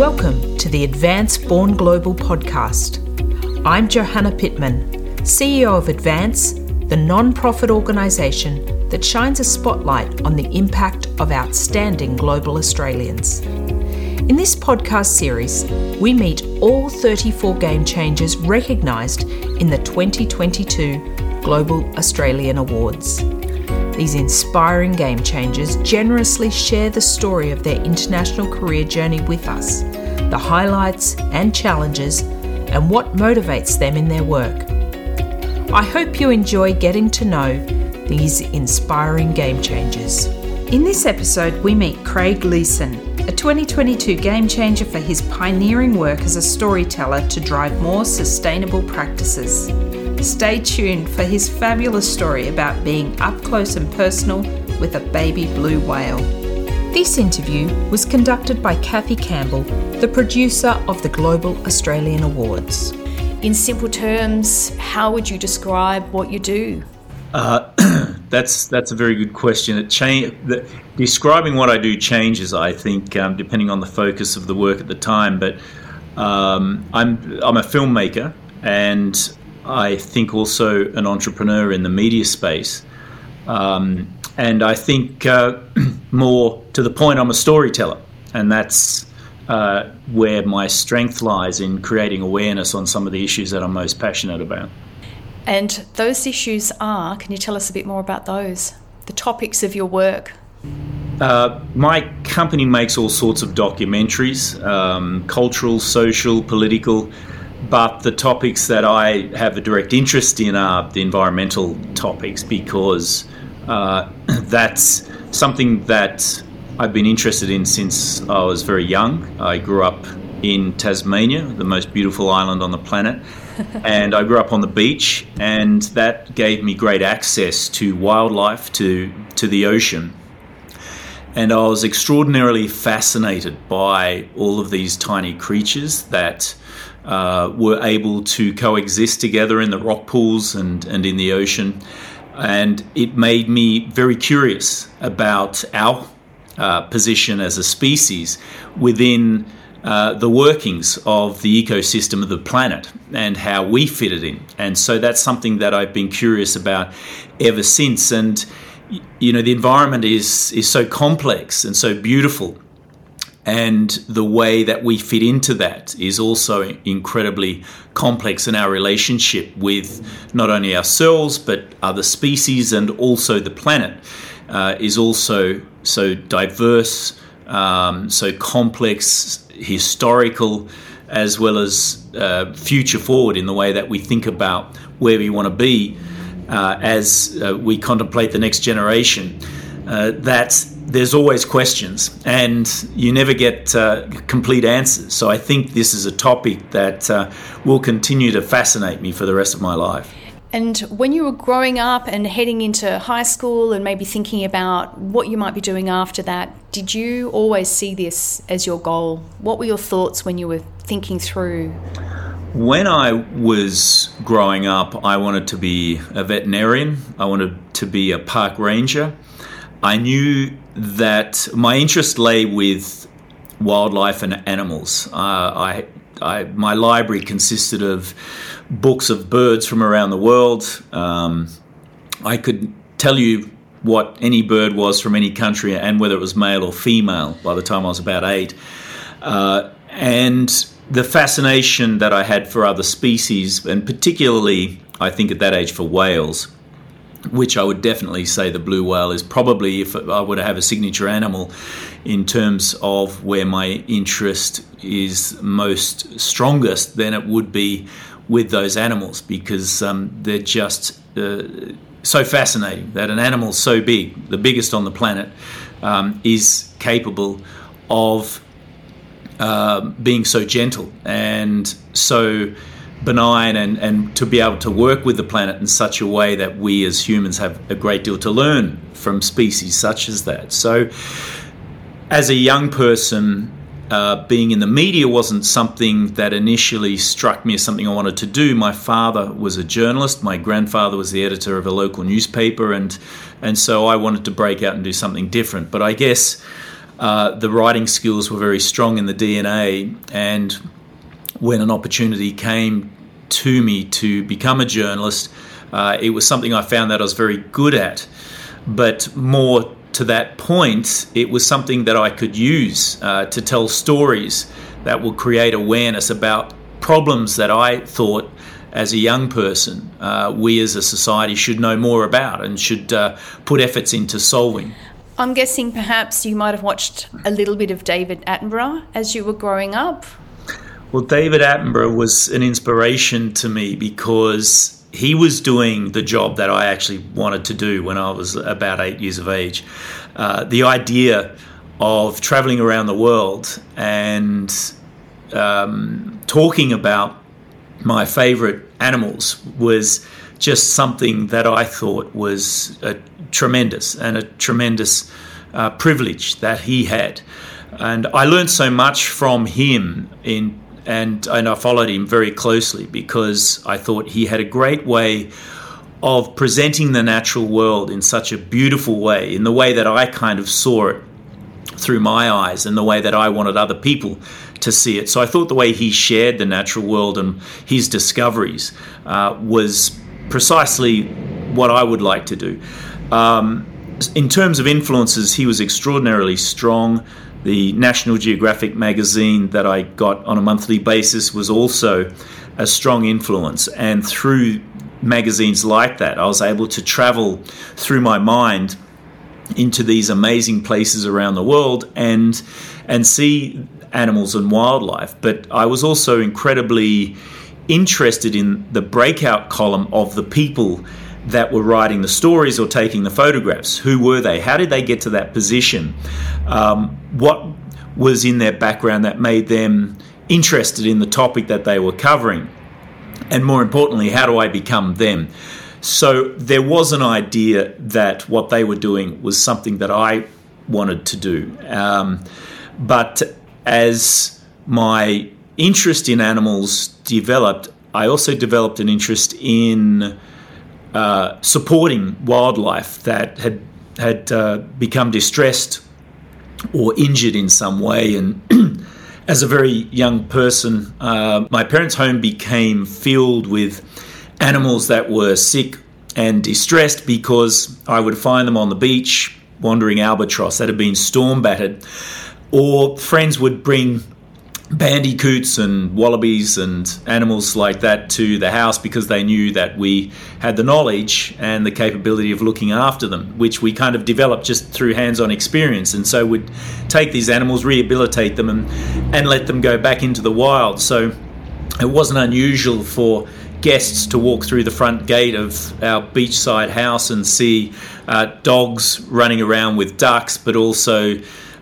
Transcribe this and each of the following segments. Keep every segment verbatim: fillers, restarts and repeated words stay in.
Welcome to the Advance Born Global podcast. I'm Johanna Pittman, C E O of Advance, the non-profit organisation that shines a spotlight on the impact of outstanding global Australians. In this podcast series, we meet all thirty-four game changers recognised in the twenty twenty-two Global Australian Awards. These inspiring game changers generously share the story of their international career journey with us, the highlights and challenges, and what motivates them in their work. I hope you enjoy getting to know these inspiring game changers. In this episode, we meet Craig Leeson, a twenty twenty-two game changer for his pioneering work as a storyteller to drive more sustainable practices. Stay tuned for his fabulous story about being up close and personal with a baby blue whale. This interview was conducted by Kathy Campbell, the producer of the Global Australian Awards. In simple terms, how would you describe what you do? Uh, that's that's a very good question. It cha- the, describing what I do changes, I think, um, depending on the focus of the work at the time. But um, I'm I'm a filmmaker, and I think also an entrepreneur in the media space. Um, and I think uh, more to the point, I'm a storyteller, and that's uh, where my strength lies, in creating awareness on some of the issues that I'm most passionate about. And those issues are, can you tell us a bit more about those, the topics of your work? Uh, my company makes all sorts of documentaries, um, cultural, social, political, but the topics that I have a direct interest in are the environmental topics, because uh, that's something that I've been interested in since I was very young. I grew up in Tasmania, the most beautiful island on the planet, and I grew up on the beach, and that gave me great access to wildlife, to to the ocean. And I was extraordinarily fascinated by all of these tiny creatures that uh, were able to coexist together in the rock pools and, and in the ocean. And it made me very curious about our uh, position as a species within Uh, the workings of the ecosystem of the planet and how we fit it in. And so that's something that I've been curious about ever since. And, you know, the environment is is so complex and so beautiful, and the way that we fit into that is also incredibly complex in our relationship with not only ourselves but other species, and also the planet uh, is also so diverse, um, so complex, historical, as well as uh, future forward in the way that we think about where we want to be uh, as uh, we contemplate the next generation. Uh, that there's always questions, and you never get uh, complete answers. So I think this is a topic that uh, will continue to fascinate me for the rest of my life. And when you were growing up and heading into high school and maybe thinking about what you might be doing after that, did you always see this as your goal? What were your thoughts when you were thinking through? When I was growing up, I wanted to be a veterinarian. I wanted to be a park ranger. I knew that my interest lay with wildlife and animals. Uh, I I, my library consisted of books of birds from around the world. Um, I could tell you what any bird was from any country and whether it was male or female by the time I was about eight. Uh, and the fascination that I had for other species, and particularly, I think at that age, for whales, which I would definitely say the blue whale is probably, if I were to have a signature animal in terms of where my interest is most strongest, then it would be with those animals, because um, they're just uh, so fascinating that an animal so big, the biggest on the planet, um, is capable of uh, being so gentle and so benign, and, and to be able to work with the planet in such a way that we as humans have a great deal to learn from species such as that. So as a young person, uh, being in the media wasn't something that initially struck me as something I wanted to do. My father was a journalist. My grandfather was the editor of a local newspaper, and and so I wanted to break out and do something different. But I guess uh, the writing skills were very strong in the D N A, and when an opportunity came to me to become a journalist, uh, it was something I found that I was very good at. But more to that point, it was something that I could use uh, to tell stories that would create awareness about problems that I thought, as a young person, uh, we as a society should know more about and should uh, put efforts into solving. I'm guessing perhaps you might have watched a little bit of David Attenborough as you were growing up. Well, David Attenborough was an inspiration to me because he was doing the job that I actually wanted to do when I was about eight years of age. Uh, the idea of travelling around the world and um, talking about my favourite animals was just something that I thought was a tremendous and a tremendous uh, privilege that he had. And I learned so much from him in and, and I followed him very closely because I thought he had a great way of presenting the natural world in such a beautiful way, in the way that I kind of saw it through my eyes and the way that I wanted other people to see it. So I thought the way he shared the natural world and his discoveries uh, was precisely what I would like to do. Um, in terms of influences, he was extraordinarily strong. The National Geographic magazine that I got on a monthly basis was also a strong influence. And through magazines like that, I was able to travel through my mind into these amazing places around the world and and see animals and wildlife. But I was also incredibly interested in the breakout column of the people that were writing the stories or taking the photographs. Who were they? How did they get to that position? Um, what was in their background that made them interested in the topic that they were covering? And more importantly, how do I become them? So there was an idea that what they were doing was something that I wanted to do. Um, but as my interest in animals developed, I also developed an interest in uh, supporting wildlife that had had uh, become distressed or injured in some way. And as a very young person, uh, my parents' home became filled with animals that were sick and distressed because I would find them on the beach wandering albatross that had been storm battered, or friends would bring bandicoots and wallabies and animals like that to the house because they knew that we had the knowledge and the capability of looking after them, which we kind of developed just through hands-on experience. And so we'd take these animals, rehabilitate them, and, and let them go back into the wild. So it wasn't unusual for guests to walk through the front gate of our beachside house and see uh, dogs running around with ducks, but also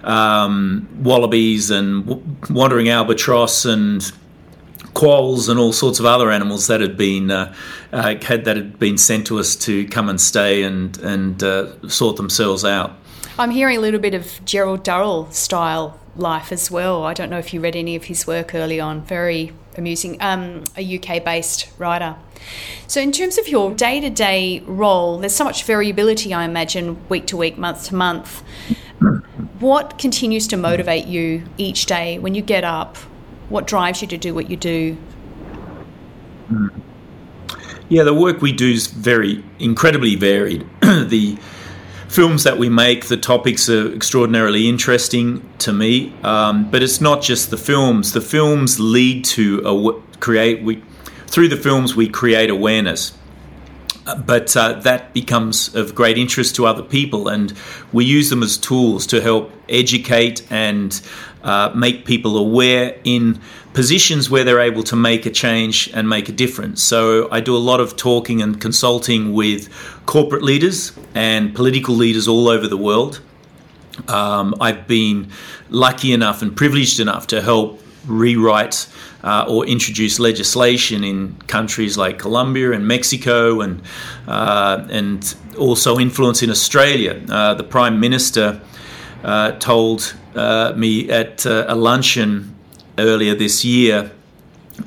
um, wallabies and w- wandering albatross and quolls and all sorts of other animals that had been uh, uh, had that had been sent to us to come and stay and and uh, sort themselves out. I'm hearing a little bit of Gerald Durrell style life as well. I don't know if you read any of his work early on. Very amusing, um, a U K-based writer. So in terms of your day-to-day role, there's so much variability, I imagine, week to week, month to month. What continues to motivate you each day when you get up? What drives you to do what you do? Yeah, the work we do is very incredibly varied. The films that we make, the topics are extraordinarily interesting to me, um, but it's not just the films. The films lead to a, create we through the films we create awareness, uh, but uh, that becomes of great interest to other people, and we use them as tools to help educate and uh, make people aware in positions where they're able to make a change and make a difference. So I do a lot of talking and consulting with corporate leaders and political leaders all over the world. Um, I've been lucky enough and privileged enough to help rewrite uh, or introduce legislation in countries like Colombia and Mexico, and uh, and also influence in Australia. Uh, the Prime Minister uh, told uh, me at uh, a luncheon earlier this year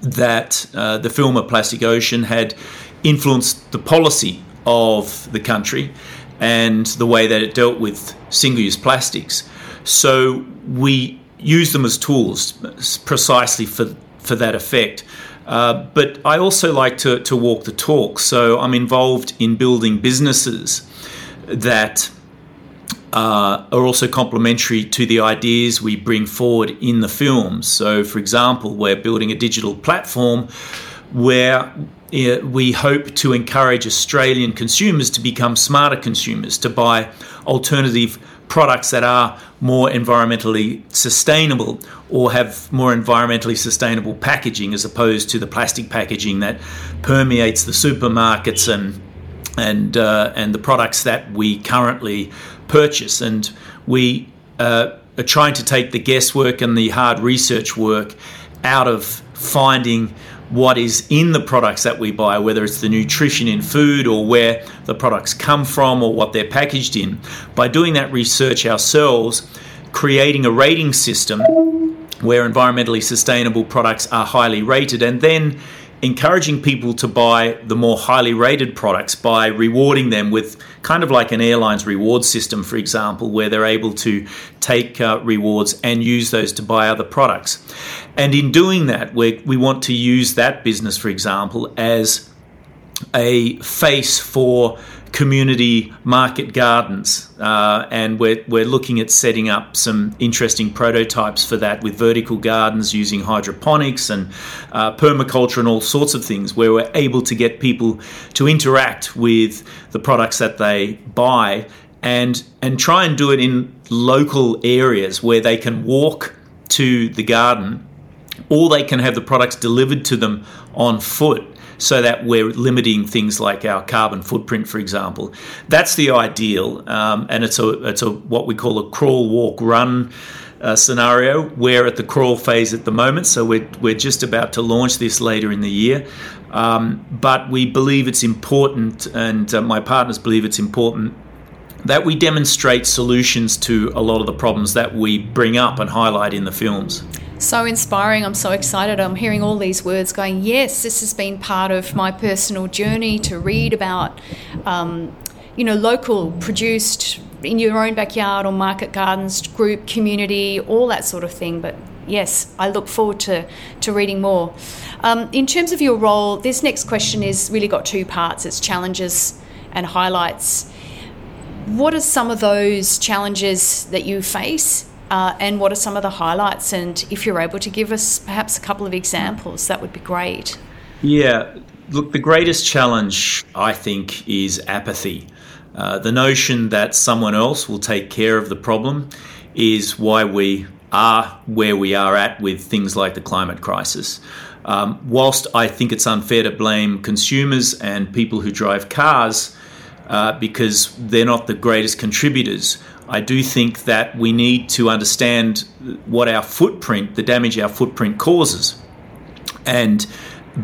that uh, the film A Plastic Ocean had influenced the policy of the country and the way that it dealt with single-use plastics. So we use them as tools precisely for, for that effect. Uh, but I also like to, to walk the talk. So I'm involved in building businesses that uh, are also complementary to the ideas we bring forward in the films. So, for example, we're building a digital platform where we hope to encourage Australian consumers to become smarter consumers, to buy alternative products that are more environmentally sustainable or have more environmentally sustainable packaging as opposed to the plastic packaging that permeates the supermarkets and and uh, and the products that we currently purchase. And we uh, are trying to take the guesswork and the hard research work out of finding what is in the products that we buy, whether it's the nutrition in food or where the products come from or what they're packaged in. By doing that research ourselves, creating a rating system where environmentally sustainable products are highly rated, and then encouraging people to buy the more highly rated products by rewarding them with kind of like an airline's reward system, for example, where they're able to take uh, rewards and use those to buy other products. And in doing that, we we want to use that business, for example, as a face for community market gardens. Uh, and we're, we're looking at setting up some interesting prototypes for that with vertical gardens using hydroponics and uh, permaculture and all sorts of things where we're able to get people to interact with the products that they buy and, and try and do it in local areas where they can walk to the garden or they can have the products delivered to them on foot, so that we're limiting things like our carbon footprint, for example. That's the ideal, um, and it's a it's a what we call a crawl, walk, run uh, scenario. We're at the crawl phase at the moment, so we're we're just about to launch this later in the year. Um, but we believe it's important, and uh, my partners believe it's important, that we demonstrate solutions to a lot of the problems that we bring up and highlight in the films. So inspiring. I'm so excited. I'm hearing all these words going, yes, this has been part of my personal journey to read about, um, you know, local produced in your own backyard or market gardens, group, community, all that sort of thing. But yes, I look forward to, to reading more. Um, in terms of your role, this next question is really got two parts. It's challenges and highlights. What are some of those challenges that you face? Uh, and what are some of the highlights? And if you're able to give us perhaps a couple of examples, that would be great. Yeah, look, the greatest challenge, I think, is apathy. Uh, the notion that someone else will take care of the problem is why we are where we are at with things like the climate crisis. Um, whilst I think it's unfair to blame consumers and people who drive cars uh, because they're not the greatest contributors, I do think that we need to understand what our footprint, the damage our footprint causes, and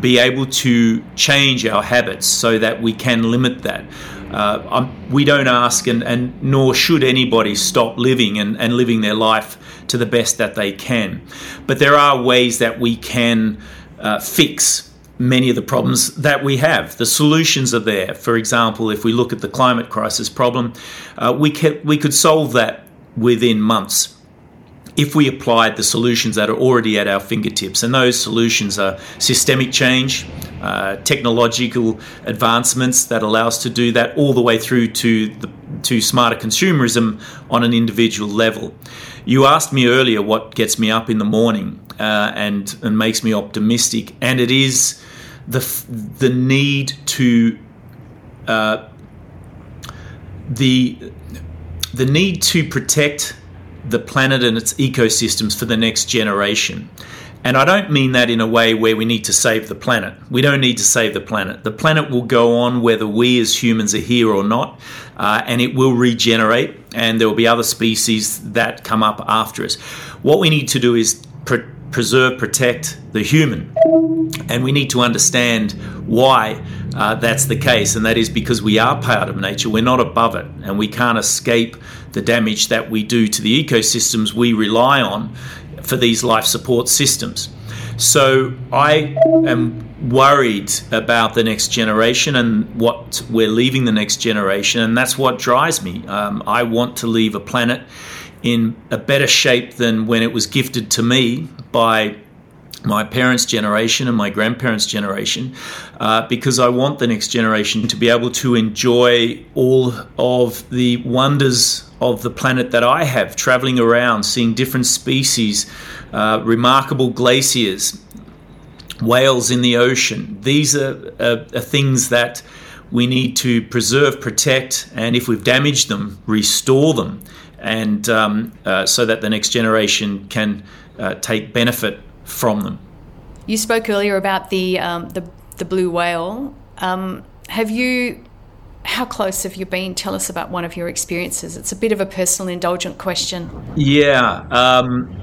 be able to change our habits so that we can limit that. Uh, I'm, we don't ask and, and nor should anybody stop living and, and living their life to the best that they can. But there are ways that we can uh, fix many of the problems that we have. The solutions are there. For example, if we look at the climate crisis problem, uh, we can, we could solve that within months if we applied the solutions that are already at our fingertips. And those solutions are systemic change, uh, technological advancements that allow us to do that, all the way through to the, to smarter consumerism on an individual level. You asked me earlier what gets me up in the morning uh, and, and makes me optimistic, and it is the the need to uh, the the need to protect the planet and its ecosystems for the next generation. And I don't mean that in a way where we need to save the planet. We don't need to save the planet. The planet will go on whether we as humans are here or not, uh, and it will regenerate, and there will be other species that come up after us. What we need to do is pre- preserve, protect the human, and we need to understand why uh, that's the case, and that is because we are part of nature. We're not above it, and we can't escape the damage that we do to the ecosystems we rely on for these life support systems. So I am worried about the next generation and what we're leaving the next generation, and that's what drives me. Um, I want to leave a planet in a better shape than when it was gifted to me by my parents' generation and my grandparents' generation, uh, because I want the next generation to be able to enjoy all of the wonders of the planet that I have, traveling around, seeing different species, uh, remarkable glaciers, whales in the ocean. These are, are, are things that we need to preserve, protect, and if we've damaged them, restore them, and um, uh, so that the next generation can uh, take benefit from them. You spoke earlier about the um, the, the blue whale. Um, have you? How close have you been? Tell us about one of your experiences. It's a bit of a personal, indulgent question. Yeah. Um,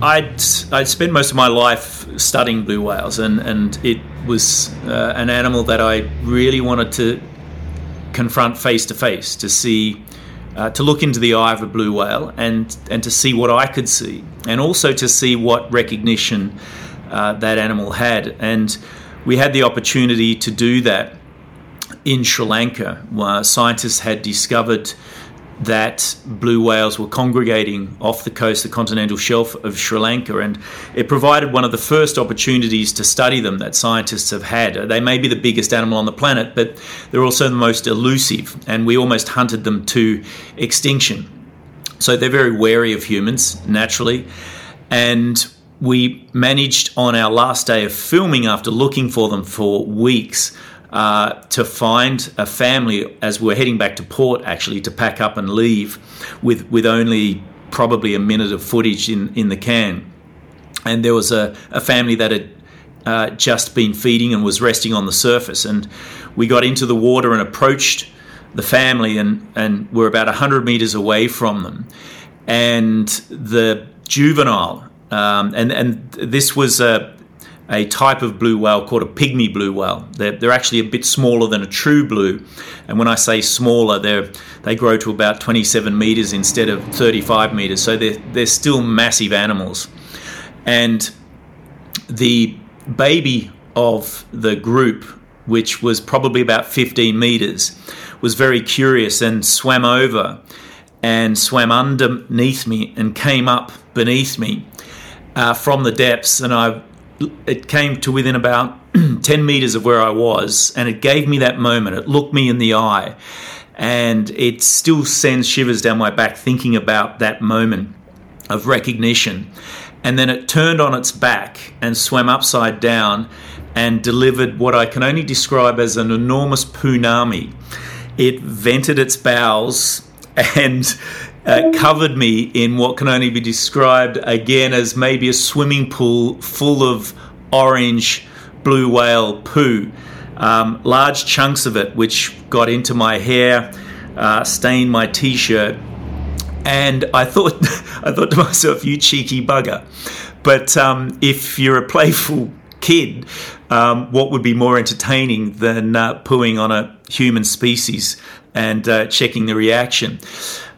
I'd, I'd spent most of my life studying blue whales, and, and it was uh, an animal that I really wanted to confront face to face, to see, uh, to look into the eye of a blue whale and, and to see what I could see, and also to see what recognition uh, that animal had. And we had the opportunity to do that in Sri Lanka, where scientists had discovered that blue whales were congregating off the coast, the continental shelf of Sri Lanka, and it provided one of the first opportunities to study them that scientists have had. They may be the biggest animal on the planet, but they're also the most elusive, and we almost hunted them to extinction. So they're very wary of humans, naturally, and we managed on our last day of filming, after looking for them for weeks, Uh, to find a family as we're heading back to port, actually, to pack up and leave with with only probably a minute of footage in, in the can. And there was a, a family that had uh, just been feeding and was resting on the surface. And we got into the water and approached the family, and, and were about one hundred metres away from them. And the juvenile, um, and, and this was a... a type of blue whale called a pygmy blue whale. They're, they're actually a bit smaller than a true blue. And when I say smaller, they they grow to about twenty-seven metres instead of thirty-five metres. So they're, they're still massive animals. And the baby of the group, which was probably about fifteen metres, was very curious and swam over and swam underneath me and came up beneath me uh, from the depths. And I... It came to within about ten metres of where I was, and it gave me that moment. It looked me in the eye, and it still sends shivers down my back thinking about that moment of recognition. And then it turned on its back and swam upside down and delivered what I can only describe as an enormous punami. It vented its bowels and Uh, covered me in what can only be described again as maybe a swimming pool full of orange blue whale poo, um, large chunks of it, which got into my hair, uh, stained my t-shirt, and I thought I thought to myself, you cheeky bugger. But um, if you're a playful kid, um, what would be more entertaining than uh, pooing on a human species and uh, checking the reaction?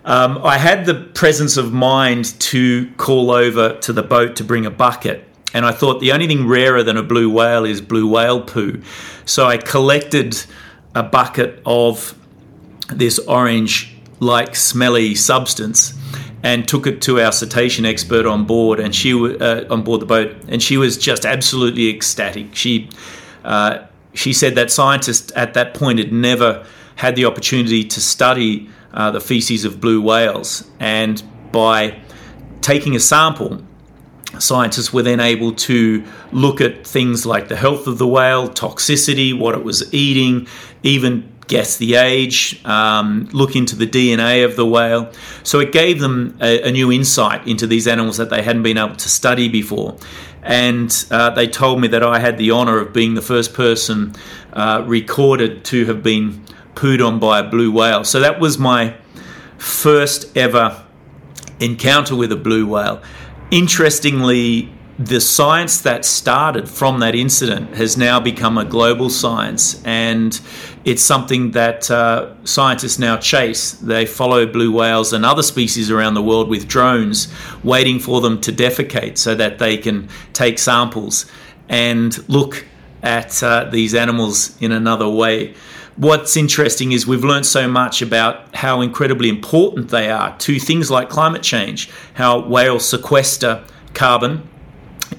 Um, I had the presence of mind to call over to the boat to bring a bucket, and I thought the only thing rarer than a blue whale is blue whale poo. So I collected a bucket of this orange-like smelly substance and took it to our cetacean expert on board, and she uh, on board the boat, and she was just absolutely ecstatic. She uh, she said that scientists at that point had never had the opportunity to study Uh, the feces of blue whales, and by taking a sample, scientists were then able to look at things like the health of the whale, toxicity, what it was eating, even guess the age, um, look into the D N A of the whale. So it gave them a, a new insight into these animals that they hadn't been able to study before. And uh, they told me that I had the honour of being the first person uh, recorded to have been pooed on by a blue whale. So that was my first ever encounter with a blue whale. Interestingly, the science that started from that incident has now become a global science, and it's something that uh, scientists now chase. They follow blue whales and other species around the world with drones, waiting for them to defecate so that they can take samples and look at uh, these animals in another way. what's interesting is we've learned so much about how incredibly important they are to things like climate change, how whales sequester carbon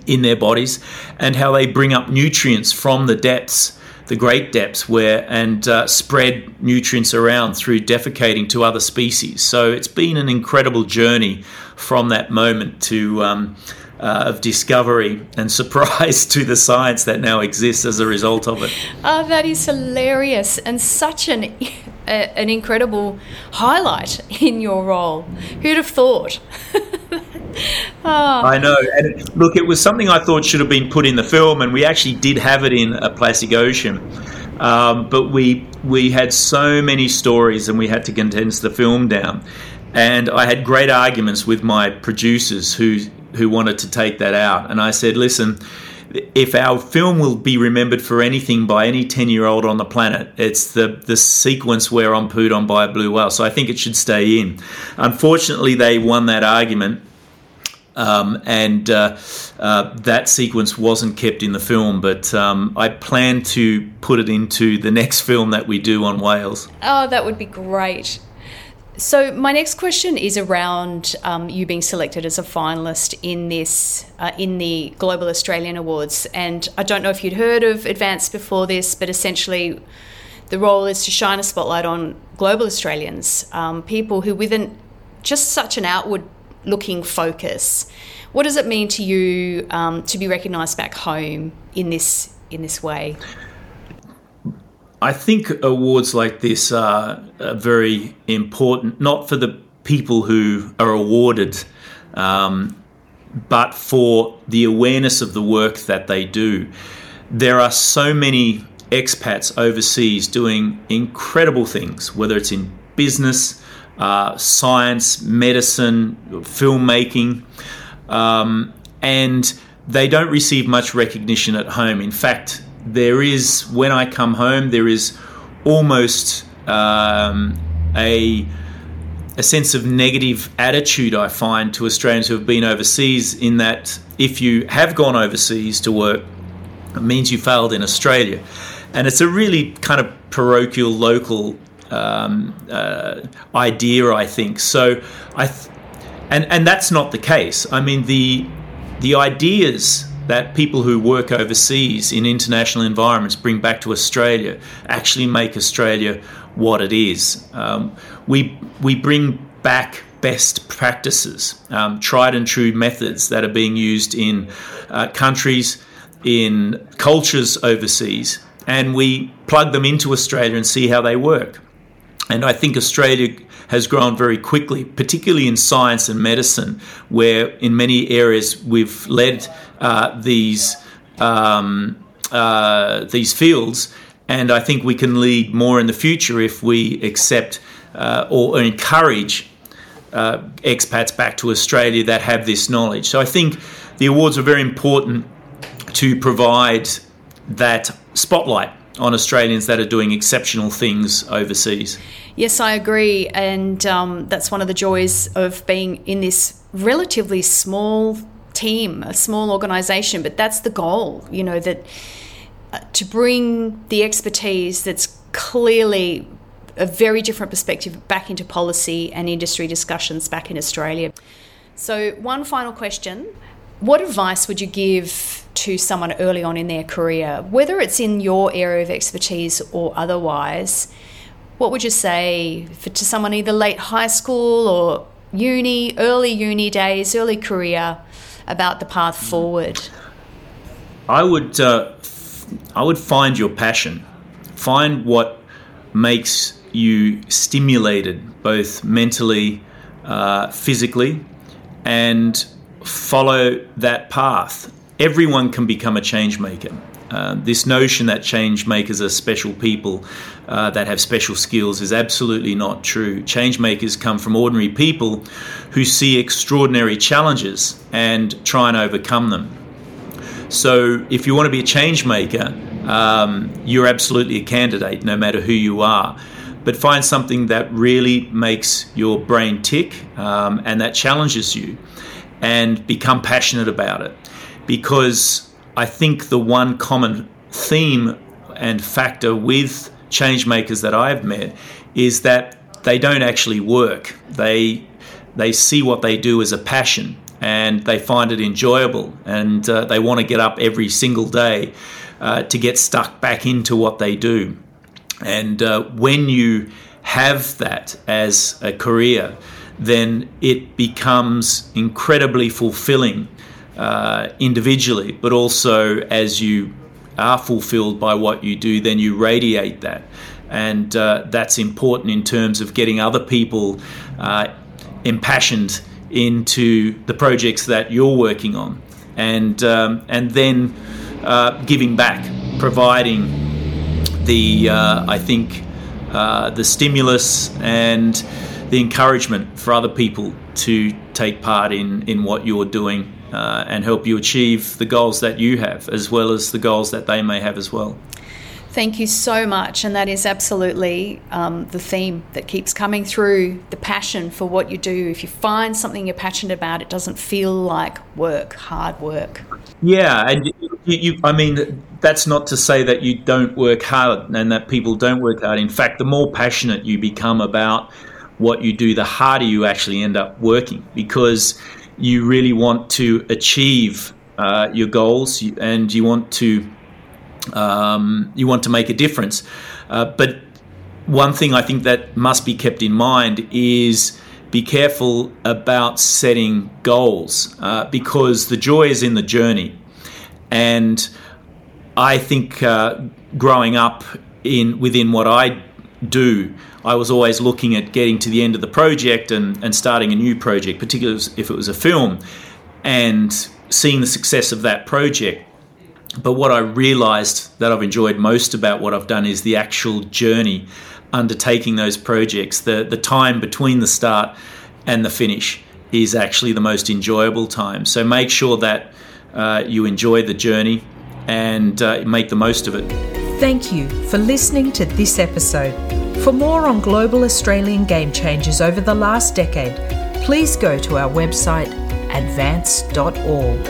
in their bodies and how they bring up nutrients from the depths, the great depths, where and uh, spread nutrients around through defecating to other species. So it's been an incredible journey from that moment to um, uh, of discovery and surprise to the science that now exists as a result of it. Oh, that is hilarious and such an a, an incredible highlight in your role. Who'd have thought? Oh. I know. And look, it was something I thought should have been put in the film, and we actually did have it in A Plastic Ocean. Um, but we we had so many stories, and we had to condense the film down. And I had great arguments with my producers who who wanted to take that out. And I said, listen, if our film will be remembered for anything by any ten-year-old on the planet, it's the, the sequence where I'm pooed on by a blue whale. So I think it should stay in. Unfortunately, they won that argument. Um, and uh, uh, that sequence wasn't kept in the film, but um, I plan to put it into the next film that we do on whales. Oh, that would be great. So my next question is around um, you being selected as a finalist in this uh, in the Global Australian Awards. And I don't know if you'd heard of Advance before this, but essentially the role is to shine a spotlight on global Australians, um, people who with an, just such an outward looking focus. What does it mean to you um, to be recognised back home in this in this way? I think awards like this are, are very important, not for the people who are awarded, um, but for the awareness of the work that they do. There are so many expats overseas doing incredible things, whether it's in business, Uh, science, medicine, filmmaking, um, and they don't receive much recognition at home. In fact, there is, when I come home, there is almost um, a, a sense of negative attitude, I find, to Australians who have been overseas, in that if you have gone overseas to work, it means you failed in Australia. And it's a really kind of parochial, local Um, uh, idea, I think. So, I th- and and that's not the case. I mean, the the ideas that people who work overseas in international environments bring back to Australia actually make Australia what it is. Um, we we bring back best practices, um, tried and true methods that are being used in uh, countries, in cultures overseas, and we plug them into Australia and see how they work. And I think Australia has grown very quickly, particularly in science and medicine, where in many areas we've led uh, these um, uh, these fields. And I think we can lead more in the future if we accept uh, or encourage uh, expats back to Australia that have this knowledge. So I think the awards are very important to provide that spotlight on Australians that are doing exceptional things overseas. Yes, I agree. And um, that's one of the joys of being in this relatively small team, a small organisation. But that's the goal, you know, that uh, to bring the expertise that's clearly a very different perspective back into policy and industry discussions back in Australia. So one final question. What advice would you give to someone early on in their career, whether it's in your area of expertise or otherwise? What would you say for, to someone either late high school or uni, early uni days, early career, about the path forward? I would, uh, f- I would find your passion. Find what makes you stimulated, both mentally, uh, physically, and follow that path. Everyone can become a change maker. Uh, this notion that change makers are special people uh, that have special skills is absolutely not true. Change makers come from ordinary people who see extraordinary challenges and try and overcome them. So if you want to be a change maker, um, you're absolutely a candidate, no matter who you are. But find something that really makes your brain tick um, and that challenges you, and become passionate about it. Because I think the one common theme and factor with change makers that I've met is that they don't actually work. They they see what they do as a passion and they find it enjoyable, and uh, they want to get up every single day uh, to get stuck back into what they do. And uh, when you have that as a career, then it becomes incredibly fulfilling uh, individually, but also as you are fulfilled by what you do, then you radiate that. And uh, that's important in terms of getting other people uh, impassioned into the projects that you're working on, and um, and then uh, giving back, providing the uh, I think uh, the stimulus and the encouragement for other people to take part in in what you're doing uh, and help you achieve the goals that you have, as well as the goals that they may have as well. Thank you so much. And that is absolutely um, the theme that keeps coming through, the passion for what you do. If you find something you're passionate about, it doesn't feel like work, hard work. Yeah. And you, you, I mean, that's not to say that you don't work hard and that people don't work hard. In fact, the more passionate you become about what you do, the harder you actually end up working, because you really want to achieve uh, your goals and you want to Um, you want to make a difference. Uh, but one thing I think that must be kept in mind is be careful about setting goals uh, because the joy is in the journey. And I think uh, growing up in within what I do, I was always looking at getting to the end of the project and, and starting a new project, particularly if it was a film, and seeing the success of that project. But what I realised that I've enjoyed most about what I've done is the actual journey undertaking those projects. The the time between the start and the finish is actually the most enjoyable time. So make sure that uh, you enjoy the journey and uh, make the most of it. Thank you for listening to this episode. For more on global Australian game changers over the last decade, please go to our website advance dot org.